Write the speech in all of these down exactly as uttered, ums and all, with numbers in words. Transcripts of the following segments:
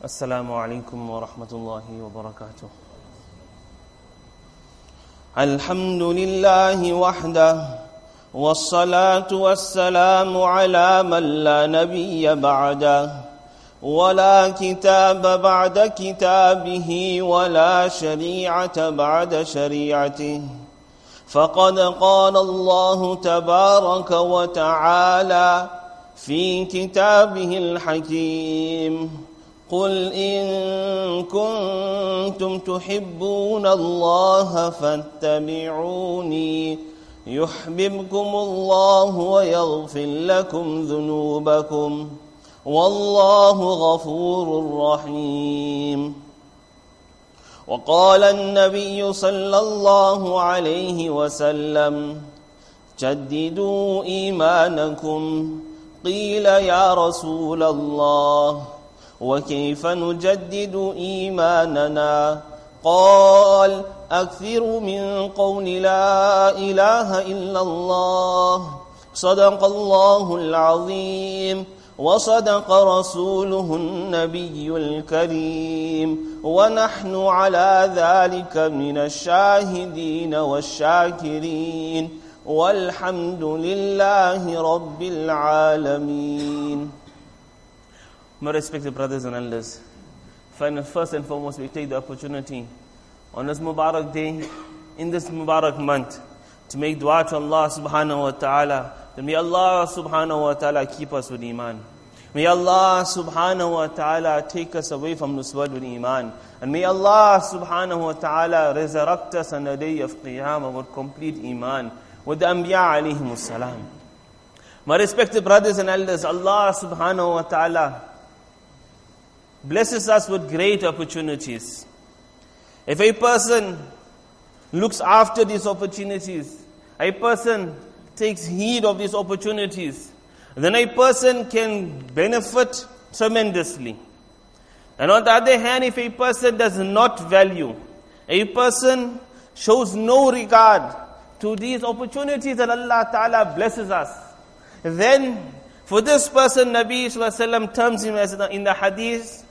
Assalamu alaikum wa rahmatullahi wa barakatuh. Alhamdulillahi wahdah, wassalatu wassalamu ala man la nabiyya ba'dah, wa la kitaba ba'da kitabihi, wa la shari'ata ba'da shari'atihi. فقد قال الله تبارك وتعالى في كتابه الحكيم قل إن كنتم تحبون الله فاتبعوني يحببكم الله ويغفر لكم ذنوبكم والله غفور رحيم وقال النبي صلى الله عليه وسلم جددوا إيمانكم قيل يا رسول الله وكيف نجدد إيماننا قال أكثروا من قول لا إله إلا الله صدق الله العظيم وصدق رسوله النبي الكريم ونحن على ذلك من الشاهدين والشاكرين والحمد لله رب العالمين. My respected brothers and elders, first and foremost we take the opportunity on this Mubarak day, in this Mubarak month, to make dua to Allah subhanahu wa ta'ala. May Allah subhanahu wa ta'ala keep us with iman. May Allah subhanahu wa ta'ala take us away from this world with iman. And may Allah subhanahu wa ta'ala resurrect us on the day of Qiyamah with complete iman. With the Anbiya alayhimu salam. My respected brothers and elders, Allah subhanahu wa ta'ala blesses us with great opportunities. If a person looks after these opportunities, a person takes heed of these opportunities, then a person can benefit tremendously. And on the other hand, if a person does not value, a person shows no regard to these opportunities that Allah Ta'ala blesses us, then for this person, Nabi ﷺ terms him as in the hadith,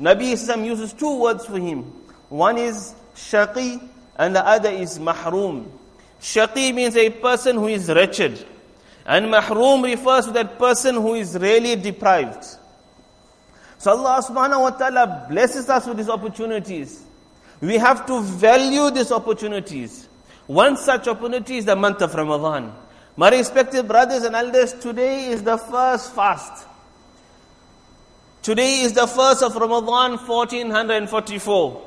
Nabi ﷺ uses two words for him. One is shaqi and the other is mahroom. Shaqi means a person who is wretched. And mahroom refers to that person who is really deprived. So Allah subhanahu wa ta'ala blesses us with these opportunities. We have to value these opportunities. One such opportunity is the month of Ramadan. My respected brothers and elders, today is the first fast. Today is the first of Ramadan fourteen forty-four.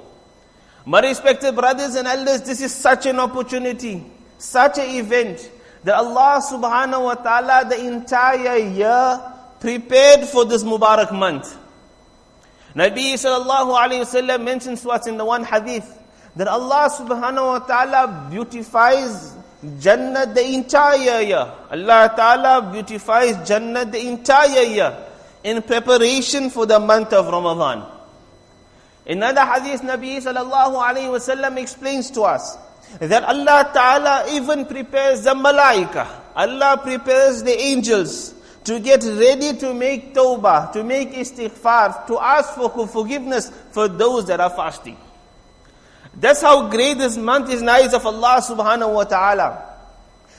My respected brothers and elders, this is such an opportunity, such an event that Allah subhanahu wa ta'ala the entire year prepared for this Mubarak month. Nabi sallallahu alayhi wa sallam mentions to us in the one hadith that Allah subhanahu wa ta'ala beautifies Jannah the entire year. Allah ta'ala beautifies Jannah the entire year in preparation for the month of Ramadan. Another hadith, Nabi sallallahu alayhi wa sallam explains to us that Allah ta'ala even prepares the malaika. Allah prepares the angels to get ready to make tawbah, to make istighfar, to ask for forgiveness for those that are fasting. That's how great this month is in the eyes of Allah subhanahu wa ta'ala.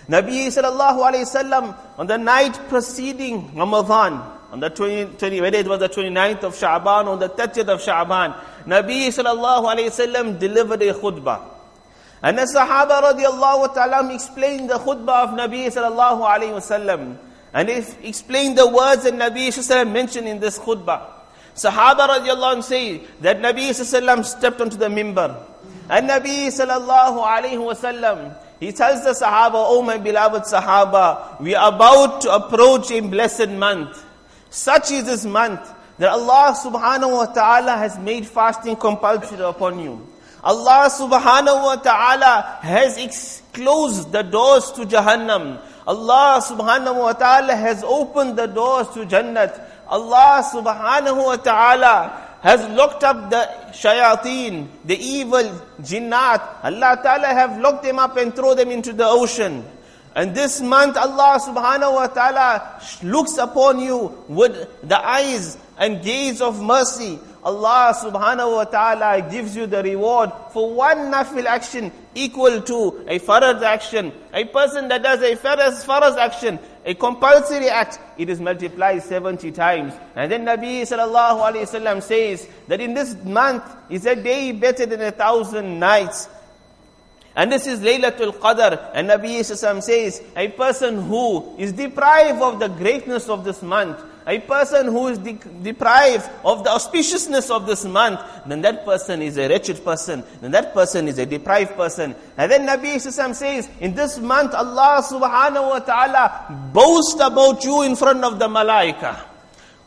Nabi sallallahu alayhi wa sallam, on the night preceding Ramadan, on the twentieth, whether it was the twenty-ninth of Sha'ban or the thirtieth of Sha'ban, Nabi sallallahu alayhi wasallam delivered a khutbah. And the Sahaba radiallahu ta'ala explained the khutbah of Nabi sallallahu alayhi wasallam. And they explained the words that Nabi sallallahu mentioned in this khutbah. Sahaba radiallahu say that Nabi sallallahu stepped onto the mimbar. And Nabi sallallahu alayhi wasallam, he tells the Sahaba, "Oh my beloved Sahaba, we are about to approach a blessed month. Such is this month that Allah subhanahu wa ta'ala has made fasting compulsory upon you. Allah subhanahu wa ta'ala has closed the doors to Jahannam. Allah subhanahu wa ta'ala has opened the doors to Jannat. Allah subhanahu wa ta'ala has locked up the shayateen, the evil jinnat. Allah ta'ala have locked them up and throw them into the ocean. And this month Allah subhanahu wa ta'ala looks upon you with the eyes and gaze of mercy. Allah subhanahu wa ta'ala gives you the reward for one nafil action equal to a farad action. A person that does a farad, farad action, a compulsory act, it is multiplied seventy times. And then Nabi sallallahu alayhi wasallam says that in this month is a day better than a thousand nights. And this is Laylatul Qadr. And Nabi sallallahu alayhi wasallam says, a person who is deprived of the greatness of this month, a person who is de deprived of the auspiciousness of this month, then that person is a wretched person, then that person is a deprived person. And then Nabi Sallallahu says, in this month Allah subhanahu wa ta'ala boasts about you in front of the malaika.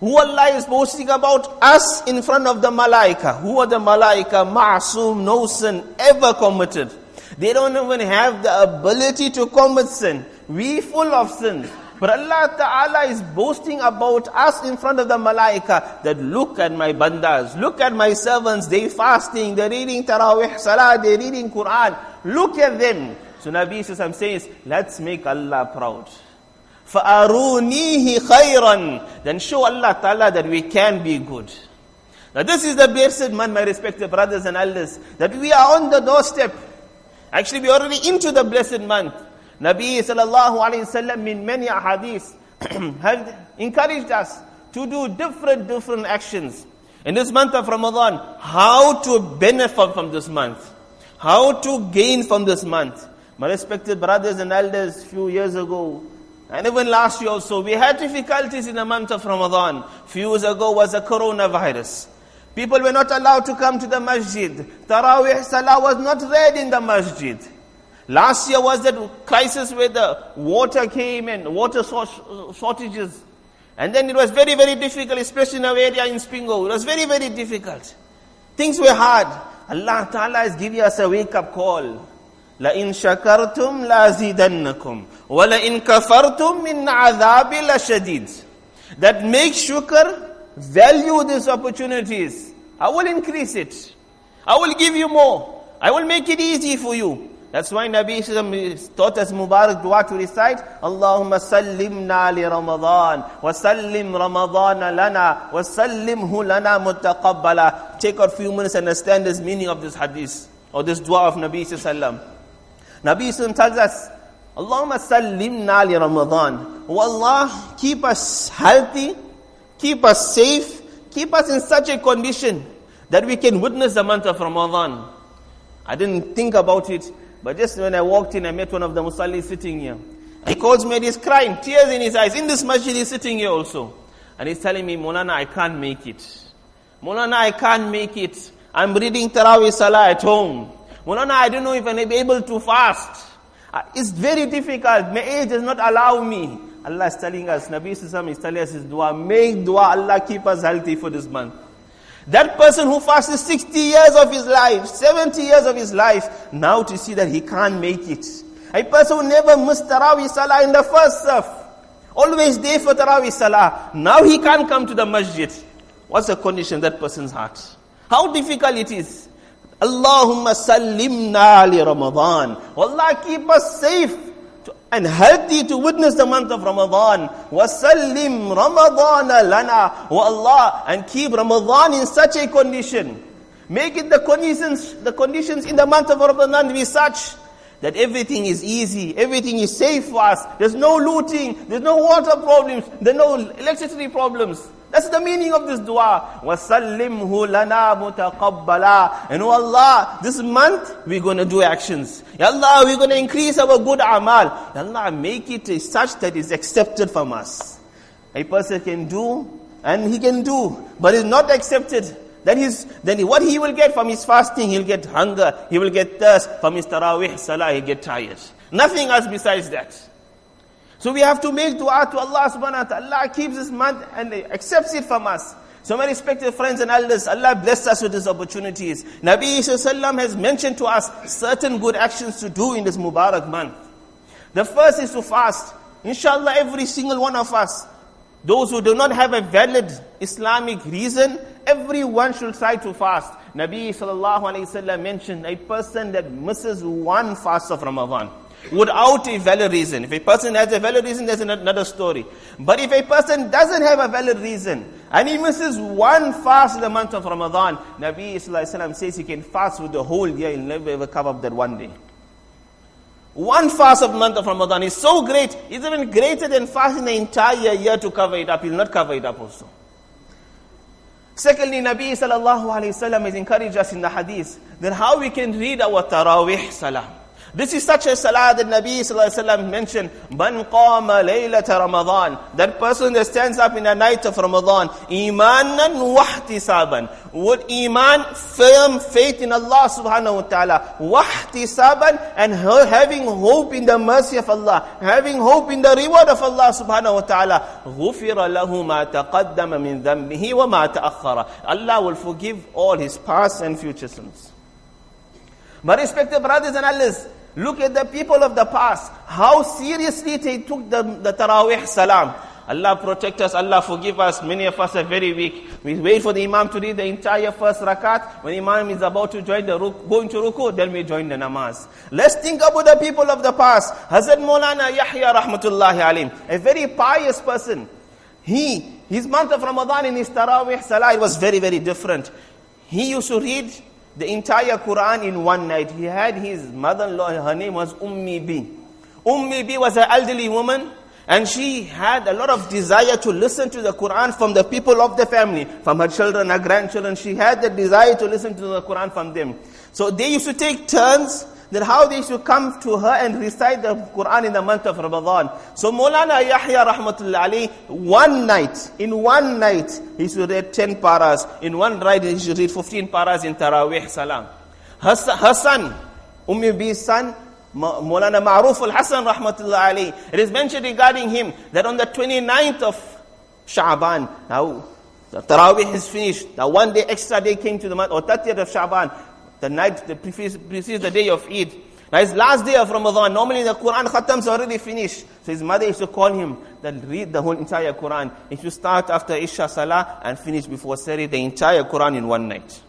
Who Allah is boasting about us in front of the malaika. Who are the malaika? Ma'asum, no sin ever committed. They don't even have the ability to commit sin. We full of sin. But Allah Ta'ala is boasting about us in front of the malaika that look at my bandas, look at my servants, they fasting, they reading Taraweeh Salah, they reading Quran, look at them. So Nabi Sallallahu says, let's make Allah proud. فَأَرُونِيهِ خَيْرًا. Then show Allah Ta'ala that we can be good. Now this is the blessed month, my respected brothers and elders, that we are on the doorstep. Actually we are already into the blessed month. Nabi sallallahu alayhi wasallam in many ahadith have encouraged us to do different, different actions. In this month of Ramadan, how to benefit from this month, how to gain from this month. My respected brothers and elders, few years ago, and even last year also, we had difficulties in the month of Ramadan. Few years ago was the coronavirus. People were not allowed to come to the masjid. Taraweeh Salah was not read in the masjid. Last year was that crisis where the water came and water shortages. And then it was very, very difficult, especially in our area in Spingo. It was very, very difficult. Things were hard. Allah Ta'ala is giving us a wake-up call. لَإِن شَكَرْتُمْ لَأَزِيدَنَّكُمْ وَلَإِن كَفَرْتُمْ مِنْ عَذَابِ لَشَدِيدٍ. That make shukr, value these opportunities. I will increase it. I will give you more. I will make it easy for you. That's why Nabi taught us Mubarak dua to recite, Allahumma sallimna li Ramadan, wa sallim Ramadana lana, wa sallimhu lana mutaqabbala. Take out few minutes and understand this meaning of this hadith, or this dua of Nabi Sallam. Nabi Sallam tells us, Allahumma sallimna li Ramadan. O Allah, keep us healthy, keep us safe, keep us in such a condition that we can witness the month of Ramadan. I didn't think about it. But just when I walked in, I met one of the musallis sitting here. He calls me and he's crying, tears in his eyes. In this masjid, he's sitting here also. And he's telling me, Moulana, I can't make it. Moulana, I can't make it. I'm reading Taraweeh Salah at home. Moulana, I don't know if I'm able to fast. It's very difficult. My age does not allow me. Allah is telling us, Nabi Sallallahu is telling us his dua. Make dua, Allah keep us healthy for this month. That person who fasted sixty years of his life, seventy years of his life, now to see that he can't make it. A person who never missed Taraweeh Salah in the first saf, always there for Taraweeh Salah, now he can't come to the masjid. What's the condition of that person's heart? How difficult it is. Allahumma sallimna li Ramadan. Allah keep us safe and healthy to witness the month of Ramadan. Wasallim Ramadana lana. O Allah, and keep Ramadan in such a condition. Make it the conditions, the conditions in the month of Ramadan be such that everything is easy, everything is safe for us. There's no looting, there's no water problems, there's no electricity problems. That's the meaning of this dua. Wasallimhu lana mutaqabbala. And oh Allah, this month we're going to do actions. Ya Allah, we're going to increase our good amal. Ya Allah, make it such that is accepted from us. A person can do and he can do, but it's not accepted. Then his then what he will get from his fasting, he'll get hunger, he will get thirst. From his Taraweeh Salah, he'll get tired. Nothing else besides that. So we have to make dua to Allah subhanahu wa ta'ala. Allah keeps this month and accepts it from us. So my respected friends and elders, Allah bless us with these opportunities. Nabi Sallallahu has mentioned to us certain good actions to do in this Mubarak month. The first is to fast. Inshallah, every single one of us, those who do not have a valid Islamic reason, everyone should try to fast. Nabi Sallallahu mentioned a person that misses one fast of Ramadan. without a valid reason. If a person has a valid reason, there's another story. But if a person doesn't have a valid reason, and he misses one fast in the month of Ramadan, Nabi Sallallahu Alaihi Wasallam says he can fast with the whole year, he'll never ever cover up that one day. One fast of the month of Ramadan is so great, it's even greater than fasting the entire year to cover it up. He'll not cover it up also. Secondly, Nabi Sallallahu Alaihi Wasallam has encouraged us in the hadith that how we can read our Tarawih Salah. This is such a salah that Nabi Sallallahu Alaihi Wasallam mentioned, Man qama laylata Ramadan. That person that stands up in the night of Ramadan, Imanan wahtisaban. With Iman, firm faith in Allah subhanahu wa ta'ala. Wahtisaban, and her having hope in the mercy of Allah, having hope in the reward of Allah subhanahu wa ta'ala. Ghufira lahu ma taqaddama min dhanbihi wa ma ta'akhara. Allah will forgive all his past and future sins. My respected brothers and elders, look at the people of the past, how seriously they took the, the Tarawih Salam. Allah protect us, Allah forgive us. Many of us are very weak. We wait for the Imam to read the entire first rakat. When Imam is about to join the ruku, go into ruku, then we join the namaz. Let's think about the people of the past. Hazrat Maulana Yahya rahmatullahi alayhi, a very pious person. He, his month of Ramadan in his Tarawih Salah, it was very, very different. He used to read the entire Quran in one night. He had his mother-in-law, her name was Ummi B. Ummi B was an elderly woman, and she had a lot of desire to listen to the Quran from the people of the family, from her children, her grandchildren. She had the desire to listen to the Quran from them. So they used to take turns that how they should come to her and recite the Quran in the month of Ramadan. So Maulana Yahya rahmatullahi alayhi, one night, in one night, he should read ten paras. In one night, he should read fifteen paras in Tarawih Salam. Her, her son, Ummi B's son, Mulana Ma'rooful Hasan rahmatullahi alayhi, it is mentioned regarding him that on the twenty-ninth of Sha'ban, now the Tarawih is finished, now one day extra day came to the month, or thirtieth of Sha'ban, the night that precedes the day of Eid. Now his last day of Ramadan, normally the Quran khatams already finished. So his mother used to call him, that read the whole entire Quran. He should start after Isha Salah and finish before Sari the entire Quran in one night.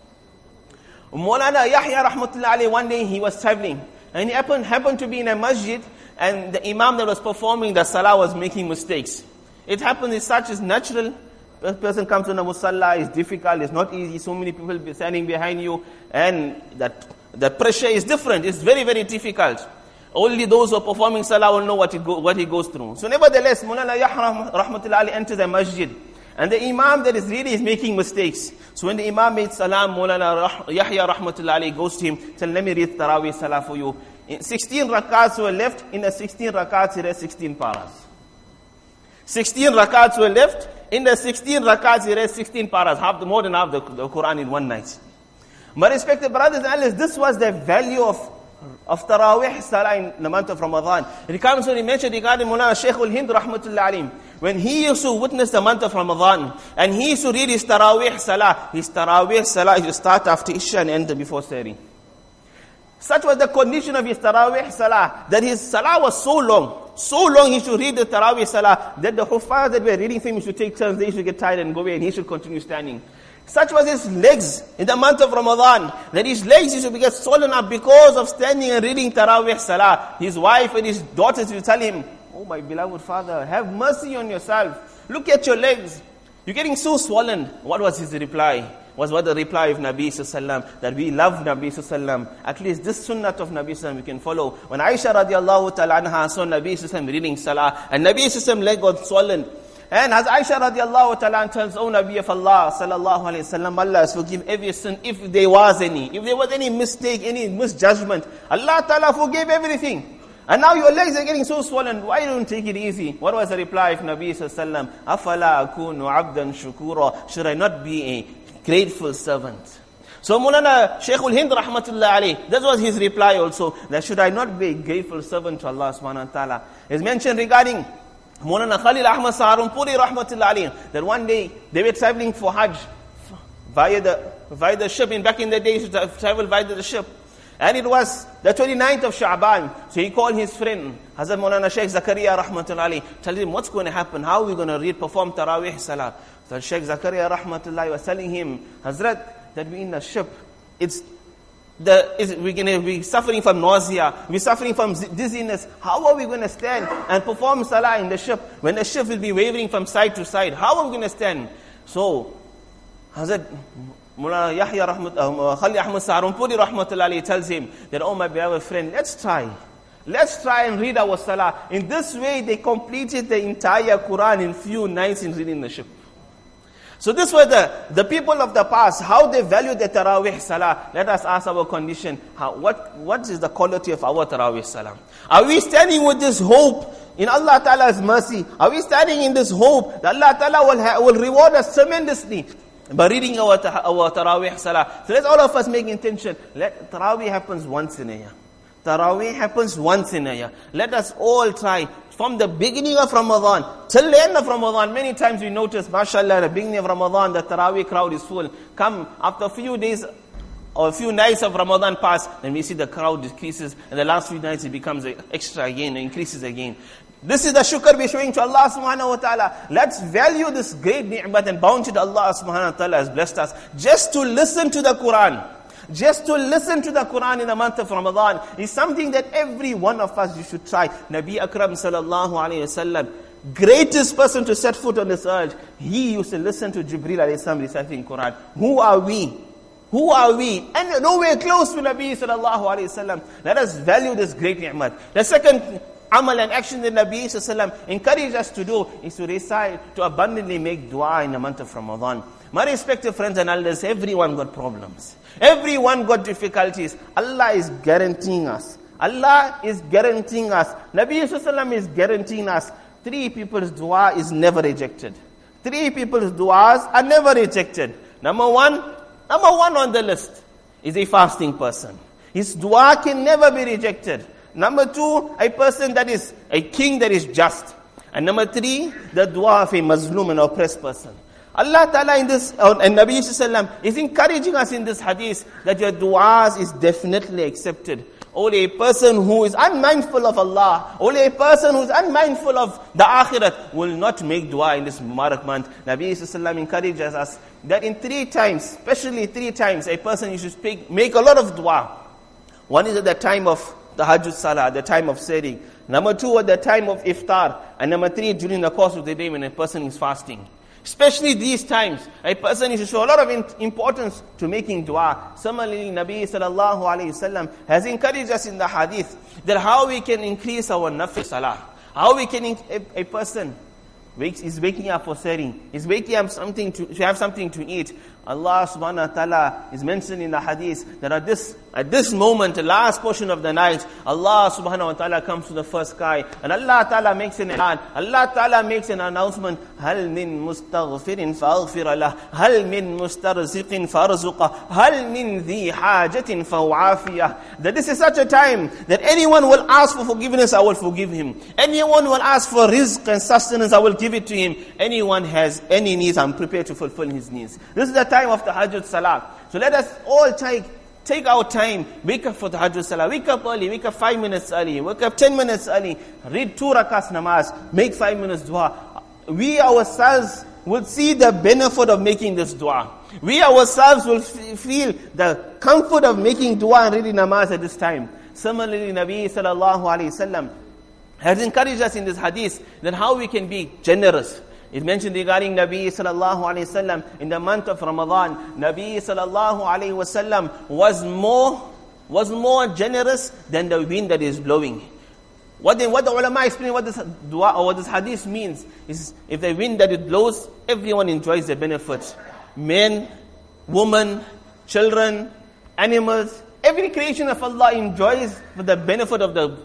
Maulana Yahya rahmatullahi alayhi, one day he was traveling. And he happened, happened to be in a masjid, and the imam that was performing the Salah was making mistakes. It happens in such as natural. A person comes to the musalla, it's difficult, it's not easy, so many people be standing behind you, and that the pressure is different, it's very, very difficult. Only those who are performing salah will know what he, go, what he goes through. So nevertheless, Maulana Yahya rahmatullahi enters the masjid, and the imam that is really is making mistakes. So when the imam made salam, Maulana Yahya rahmatullahi goes to him, tell let me read Tarawih salah for you. In sixteen rakats were left, in the sixteen rakats he read sixteen paras. sixteen rakats were left, in the sixteen rakats, he read sixteen paras, half the, more than half the, the Quran in one night. My respected brothers and elders, this was the value of of Tarawih Salah in the month of Ramadan. It comes when he mentioned regarding Mullah Sheikh al Hind rahmatullahi alayhi, when he used to witness the month of Ramadan, and he used to read his Tarawih Salah, his Tarawih Salah used to start after Isha and end before Sari. Such was the condition of his Tarawih Salah, that his Salah was so long, so long he should read the Tarawih Salah, that the Huffaz that were reading for him should take turns, they should get tired and go away, and he should continue standing. Such was his legs in the month of Ramadan, that his legs used to get swollen up because of standing and reading Tarawih Salah. His wife and his daughters will tell him, "Oh my beloved father, have mercy on yourself. Look at your legs. You're getting so swollen." What was his reply? Was what the reply of Nabi Sallallahu Alaihi Wasallam, that we love Nabi Sallallahu Alaihi Wasallam. At least this sunnat of Nabi Sallallahu Alaihi Wasallam we can follow. When Aisha radiallahu ta'ala anha saw Nabi Sallallahu Alaihi Wasallam reading salah, and Nabi Sallallahu Alaihi Wasallam leg got swollen. And as Aisha radiallahu ta'ala tells, "Oh Nabi of Allah Sallallahu Alaihi Wasallam, Allah has forgiven every sin if there was any. If there was any mistake, any misjudgment, Allah ta'ala forgave everything. And now your legs are getting so swollen. Why don't you take it easy?" What was the reply of Nabi Sallallahu Alaihi Wasallam? "Afala akunu abdan shukura." Should I not be a grateful servant? So Mulana Sheikh al Hind rahmatullahi alayhi, that was his reply also, that should I not be a grateful servant to Allah subhanahu wa ta'ala. It's mentioned regarding Maulana Khalil Ahmad Saharanpuri rahmatullahi alayhi, that one day they were traveling for Hajj via the via the ship. In back in the days, travel via the ship, and it was the twenty-ninth of Sha'ban. So he called his friend, Hazrat Moulana Shaykh Zakariya rahmatullahi alayhi, tell him what's going to happen, how are we going to read, perform Tarawih Salah. So Sheikh Zakaria rahmatullahi was telling him, "Hazrat, that we in the ship, it's The, is, we're going to be suffering from nausea, we're suffering from dizziness. How are we going to stand and perform salah in the ship when the ship will be wavering from side to side? How are we going to stand? So, Hazrat Maulana Yahya uh, Khalil Ahmad Saharanpuri rahmatullahi tells him that, oh my beloved friend, let's try. Let's try and read our salah. In this way, they completed the entire Quran in few nights in reading the ship. So this were the, the people of the past, how they valued the Taraweeh Salah. Let us ask our condition, how, what, what is the quality of our Taraweeh Salah? Are we standing with this hope in Allah Ta'ala's mercy? Are we standing in this hope that Allah Ta'ala will, ha- will reward us tremendously by reading our, ta- our Taraweeh Salah? So let's all of us make intention. Let Taraweeh happens once in a year. Taraweeh happens once in a year. Let us all try. From the beginning of Ramadan till the end of Ramadan, many times we notice, mashallah, the beginning of Ramadan, the Taraweeh crowd is full. Come, after a few days or a few nights of Ramadan pass, then we see the crowd decreases, and the last few nights it becomes extra again, it increases again. This is the shukr we're showing to Allah subhanahu wa ta'ala. Let's value this great ni'mat and bounty that Allah subhanahu wa ta'ala has blessed us. Just to listen to the Quran. Just to listen to the Quran in the month of Ramadan is something that every one of us you should try. Nabi Akram sallallahu alayhi wasallam, greatest person to set foot on this earth, he used to listen to Jibreel alayhi salam reciting Quran. Who are we? Who are we? And nowhere close to Nabi sallallahu alayhi wasallam. Let us value this great ni'mat. The second amal and action that Nabi sallallahu alayhi wasallam encouraged us to do is to recite, to abundantly make dua in the month of Ramadan. My respected friends and elders, everyone got problems. Everyone got difficulties. Allah is guaranteeing us. Allah is guaranteeing us. Nabi Sallallahu Alaihi Wasallam is guaranteeing us. Three people's dua is never rejected. Three people's duas are never rejected. Number one, number one on the list is a fasting person. His dua can never be rejected. Number two, a person that is a king that is just. And number three, the dua of a Muslim and oppressed person. Allah Ta'ala in this, uh, and Nabi Sallam is encouraging us in this hadith that your du'as is definitely accepted. Only a person who is unmindful of Allah, only a person who is unmindful of the akhirat will not make du'a in this Mubarak month. Nabi Sallam encourages us that in three times, especially three times, a person you should speak, make a lot of du'a. One is at the time of the Hajj Salah, the time of sailing. Number two, at the time of iftar. And number three, during the course of the day when a person is fasting. Especially these times, a person should show a lot of importance to making dua. Similarly, Nabi sallallahu alayhi wasallam has encouraged us in the hadith that how we can increase our nafil salah. How we can, a, a person wakes, is waking up for sailing, is waking up something to, to have something to eat. Allah subhanahu wa ta'ala is mentioned in the hadith that at this, at this moment, the last portion of the night, Allah subhanahu wa ta'ala comes to the first sky and Allah ta'ala makes an ad, Allah ta'ala makes an announcement, هَلْ مِن مُسْتَغْفِرٍ فَأَغْفِرَ لَهُ هَلْ مِن مُسْتَرْزِقٍ فَأَرْزُقَهُ هَلْ مِن ذِي حَاجَةٍ فَأُعَافِيَهُ. That this is such a time that anyone will ask for forgiveness, I will forgive him. Anyone will ask for rizq and sustenance, I will give it to him. Anyone has any needs, I'm prepared to fulfill his needs. This is the time of the Hajj Salah. So let us all take take our time, wake up for the Hajj Salah, wake up early, wake up five minutes early, wake up ten minutes early, read two rakas namaz, make five minutes dua. We ourselves will see the benefit of making this dua. We ourselves will f- feel the comfort of making dua and reading namaz at this time. Similarly, Nabi Sallallahu Alaihi Wasallam has encouraged us in this hadith that how we can be generous. It mentioned regarding Nabi sallallahu alayhi wasallam in the month of Ramadan, Nabi sallallahu alayhi wasallam was more was more generous than the wind that is blowing. What the, what the ulama explain what this dua or what this hadith means is if the wind that it blows, everyone enjoys the benefit. Men, women, children, animals, every creation of Allah enjoys the benefit of the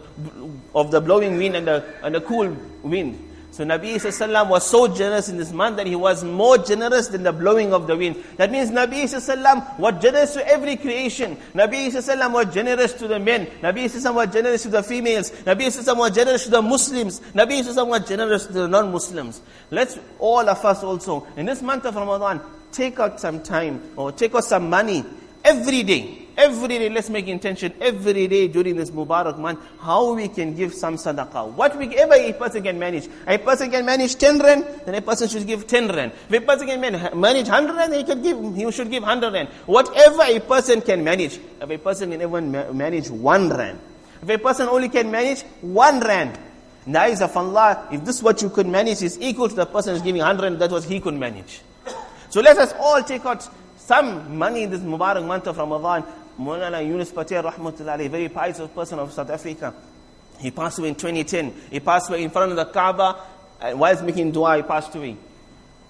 of the blowing wind and the and the cool wind. So Nabi Sallallahu was so generous in this month that he was more generous than the blowing of the wind. That means Nabi Sallallahu was generous to every creation. Nabi Sallallahu was generous to the men. Nabi Sallallahu was generous to the females. Nabi Sallallahu was generous to the Muslims. Nabi Sallallahu was generous to the non-Muslims. Let's all of us also, in this month of Ramadan, take out some time or take out some money every day, every day, let's make intention every day during this Mubarak month, how we can give some sadaqah. What we, ever a person can manage. A person can manage ten rand, then a person should give ten rand. If a person can manage one hundred rand, he, can give, he should give one hundred rand. Whatever a person can manage. If a person can even manage one rand. If a person only can manage one rand. Naiz of Allah, if this what you could manage is equal to the person who's giving one hundred, that was he could manage. So let us all take out some money in this Mubarak month of Ramadan. Moulana Yunus Patel, rahmatullahi, very pious person of South Africa. He passed away in twenty ten. He passed away in front of the Kaaba. And while making dua, he passed away.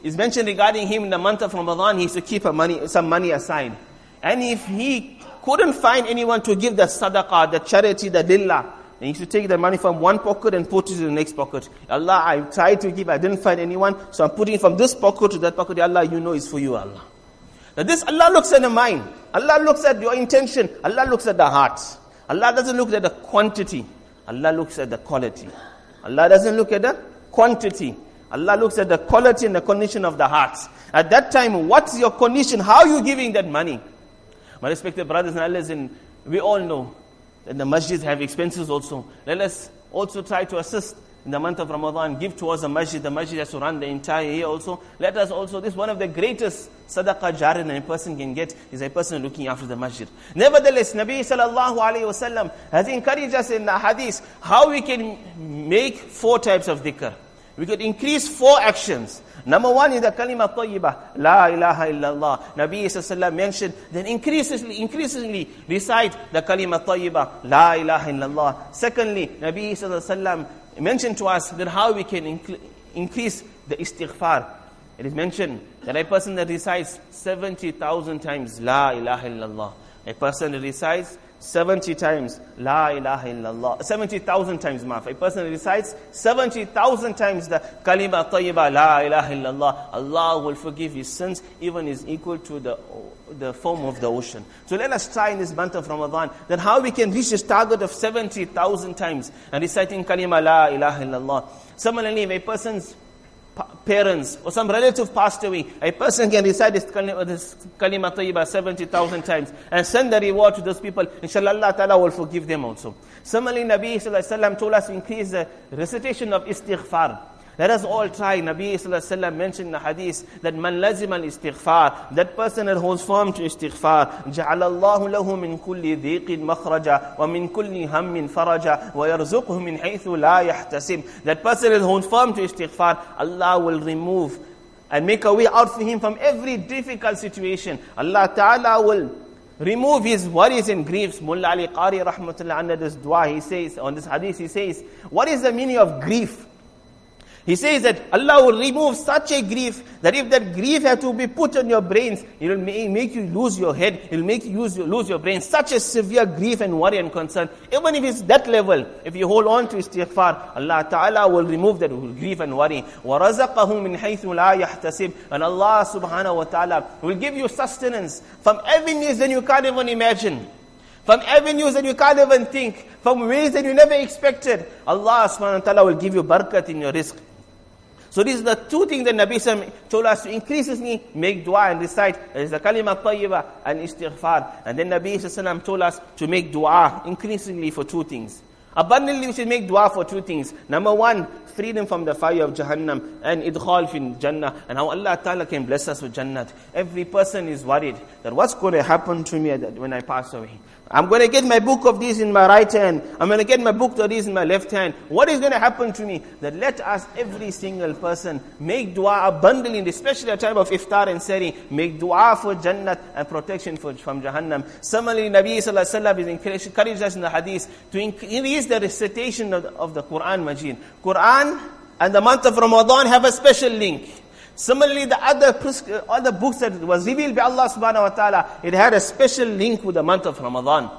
It's mentioned regarding him in the month of Ramadan, he used to keep a money, some money aside. And if he couldn't find anyone to give the sadaqah, the charity, the lillah, and you should take the money from one pocket and put it in the next pocket. Allah, I tried to give, I didn't find anyone, so I'm putting it from this pocket to that pocket. Allah, you know it's for you, Allah. Now this, Allah looks at the mind. Allah looks at your intention. Allah looks at the heart. Allah doesn't look at the quantity. Allah looks at the quality. Allah doesn't look at the quantity. Allah looks at the quality and the condition of the heart. At that time, what's your condition? How are you giving that money? My respected brothers and elders, and we all know, and the masjids have expenses also. Let us also try to assist in the month of Ramadan. Give towards the masjid. The masjid has to run the entire year also. Let us also, this is one of the greatest sadaqah jarin a person can get, is a person looking after the masjid. Nevertheless, Nabi sallallahu alayhi wasallam has encouraged us in the hadith, how we can make four types of dhikr. We could increase four actions. Number one is the kalima tayyibah, la ilaha illallah. Nabi sallallahu mentioned, then increasingly, increasingly recite the kalima tayyibah, la ilaha illallah. Secondly, Nabi sallallahu mentioned to us that how we can inc- increase the istighfar. It is mentioned that a person that recites seventy thousand times la ilaha illallah, a person that recites seventy times, la ilaha illallah. seventy thousand times, maaf. A person recites seventy thousand times the kalima tayyiba, la ilaha illallah. Allah will forgive his sins, even is equal to the the foam of the ocean. So let us try in this month of Ramadan, that how we can reach this target of seventy thousand times, and reciting kalima, la ilaha illallah. Similarly, if a person's parents or some relative passed away, a person can recite this kalima tayyiba seventy thousand times and send the reward to those people. Inshallah, Allah Ta'ala will forgive them also. Similarly, Nabi Sallallahu Alaihi Wasallam told us to increase the recitation of istighfar. Let us all try. Nabi Sallallahu Alaihi Wasallam mentioned in the hadith that man lazima al-istighfar, that person that holds firm to istighfar, ja'alallahu lahu min kulli dhiqin makhraja wa min kulli hammin faraja wa yarzuquhu min haythu la yahtasib. That person that holds firm to istighfar, Allah will remove and make a way out for him from every difficult situation. Allah Ta'ala will remove his worries and griefs. Mullah Ali Qari rahmatullah anna, this dua he says, on this hadith he says, what is the meaning of grief? He says that Allah will remove such a grief that if that grief had to be put on your brains, it will make you lose your head, it will make you lose your brain. Such a severe grief and worry and concern. Even if it's that level, if you hold on to istighfar, Allah Ta'ala will remove that grief and worry. وَرَزَقَهُ مِنْ حَيْثُ لَا يَحْتَسِبْ. And Allah Subhanahu Wa Ta'ala will give you sustenance from avenues that you can't even imagine, from avenues that you can't even think, from ways that you never expected. Allah Subhanahu Wa Ta'ala will give you barakat in your rizq. So these are the two things that Nabi Sallallahu Alaihi Wasallam told us to increasingly make dua and recite. There is the kalima tayyibah and istighfar. And then Nabi Sallallahu Alaihi Wasallam told us to make dua increasingly for two things. Abundantly we should make dua for two things. Number one, freedom from the fire of Jahannam and idkhal fin Jannah. And how Allah Ta'ala can bless us with Jannat. Every person is worried that what's going to happen to me when I pass away. I'm going to get my book of these in my right hand. I'm going to get my book of these in my left hand. What is going to happen to me? That let us, every single person, make dua abundantly, especially at the time of iftar and sari. Make dua for Jannat and protection for, from Jahannam. Similarly, Nabi Sallallahu Alaihi Wasallam encouraged us in the hadith to increase the recitation of the, of the Quran Majid. Quran and the month of Ramadan have a special link. Similarly, the other, other books that was revealed by Allah Subhanahu Wa Ta'ala, it had a special link with the month of Ramadan.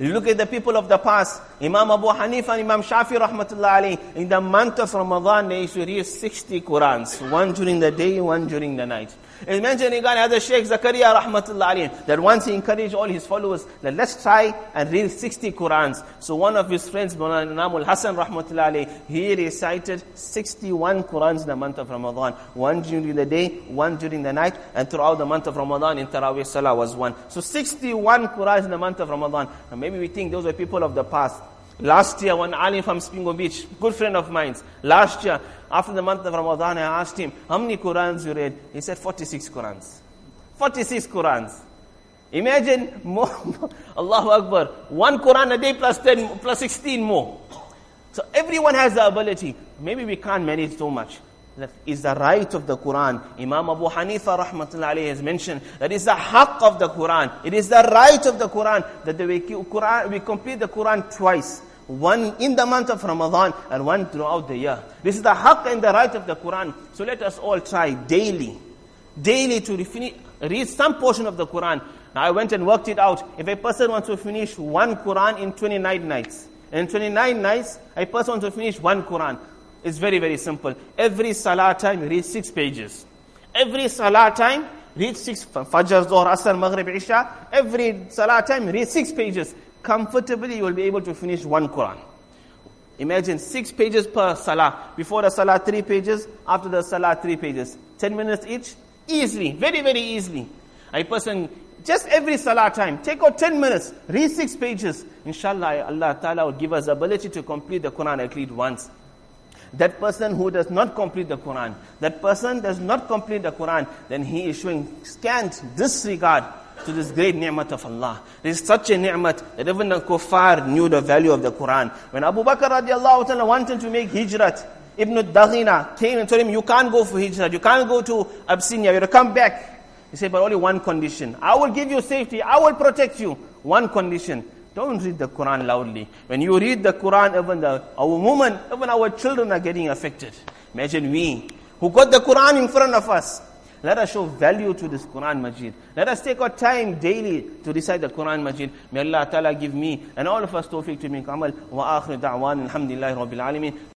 You look at the people of the past, Imam Abu Hanifa and Imam Shafi rahmatullahi alayhi, in the month of Ramadan, they used to read sixty Qurans, one during the day, one during the night. It's mentioned regarding Hazrat Sheikh Zakaria rahmatullahi alayhi, that once he encouraged all his followers that let's try and read sixty Qur'ans. So one of his friends, Mulana Ma'rooful Hasan rahmatullahi alayhi, he recited sixty-one Qur'ans in the month of Ramadan. One during the day, one during the night, and throughout the month of Ramadan in Taraweeh Salah was one. So sixty-one Qur'ans in the month of Ramadan. And maybe we think those were people of the past. Last year, one alim from Spingo Beach, good friend of mine, last year, after the month of Ramadan, I asked him, how many Qur'ans you read? He said, forty-six Qur'ans. forty-six Qur'ans. Imagine more, Allahu Akbar, one Qur'an a day plus ten, plus sixteen more. So everyone has the ability. Maybe we can't manage so much. That is the right of the Qur'an. Imam Abu Hanifa rahmatullahi alayhi has mentioned that is the haqq of the Qur'an. It is the right of the Qur'an that we, Qur'an, we complete the Qur'an twice. One in the month of Ramadan and one throughout the year. This is the haqq and the right of the Qur'an. So let us all try daily, daily to read some portion of the Qur'an. Now I went and worked it out. If a person wants to finish one Qur'an in twenty-nine nights, in twenty-nine nights, a person wants to finish one Qur'an. It's very, very simple. Every salah time, read six pages. Every salah time, read six, Fajr, Zohr, Asr, Maghrib, Isha. Every salah time, read six pages. Comfortably, you will be able to finish one Qur'an. Imagine six pages per salah. Before the salah, three pages. After the salah, three pages. Ten minutes each. Easily, very, very easily. A person, just every salah time, take out ten minutes, read six pages. Inshallah, Allah Ta'ala will give us the ability to complete the Qur'an at least once. That person who does not complete the Qur'an, that person does not complete the Qur'an, then he is showing scant disregard to this great ni'mat of Allah. There is such a ni'mat that even the kuffar knew the value of the Qur'an. When Abu Bakr radiallahu ta'ala wanted to make hijrat, Ibn Daghina came and told him, you can't go for hijrat, you can't go to Abyssinia, you have to come back. He said, but only one condition. I will give you safety, I will protect you. One condition. Don't read the Qur'an loudly. When you read the Qur'an, even the, our women, even our children are getting affected. Imagine we, who got the Qur'an in front of us. Let us show value to this Qur'an Majid. Let us take our time daily to recite the Qur'an Majid. May Allah Ta'ala give me and all of us tawfiq to make amal. Wa akhir da'wan alhamdulillahi rabbil alameen.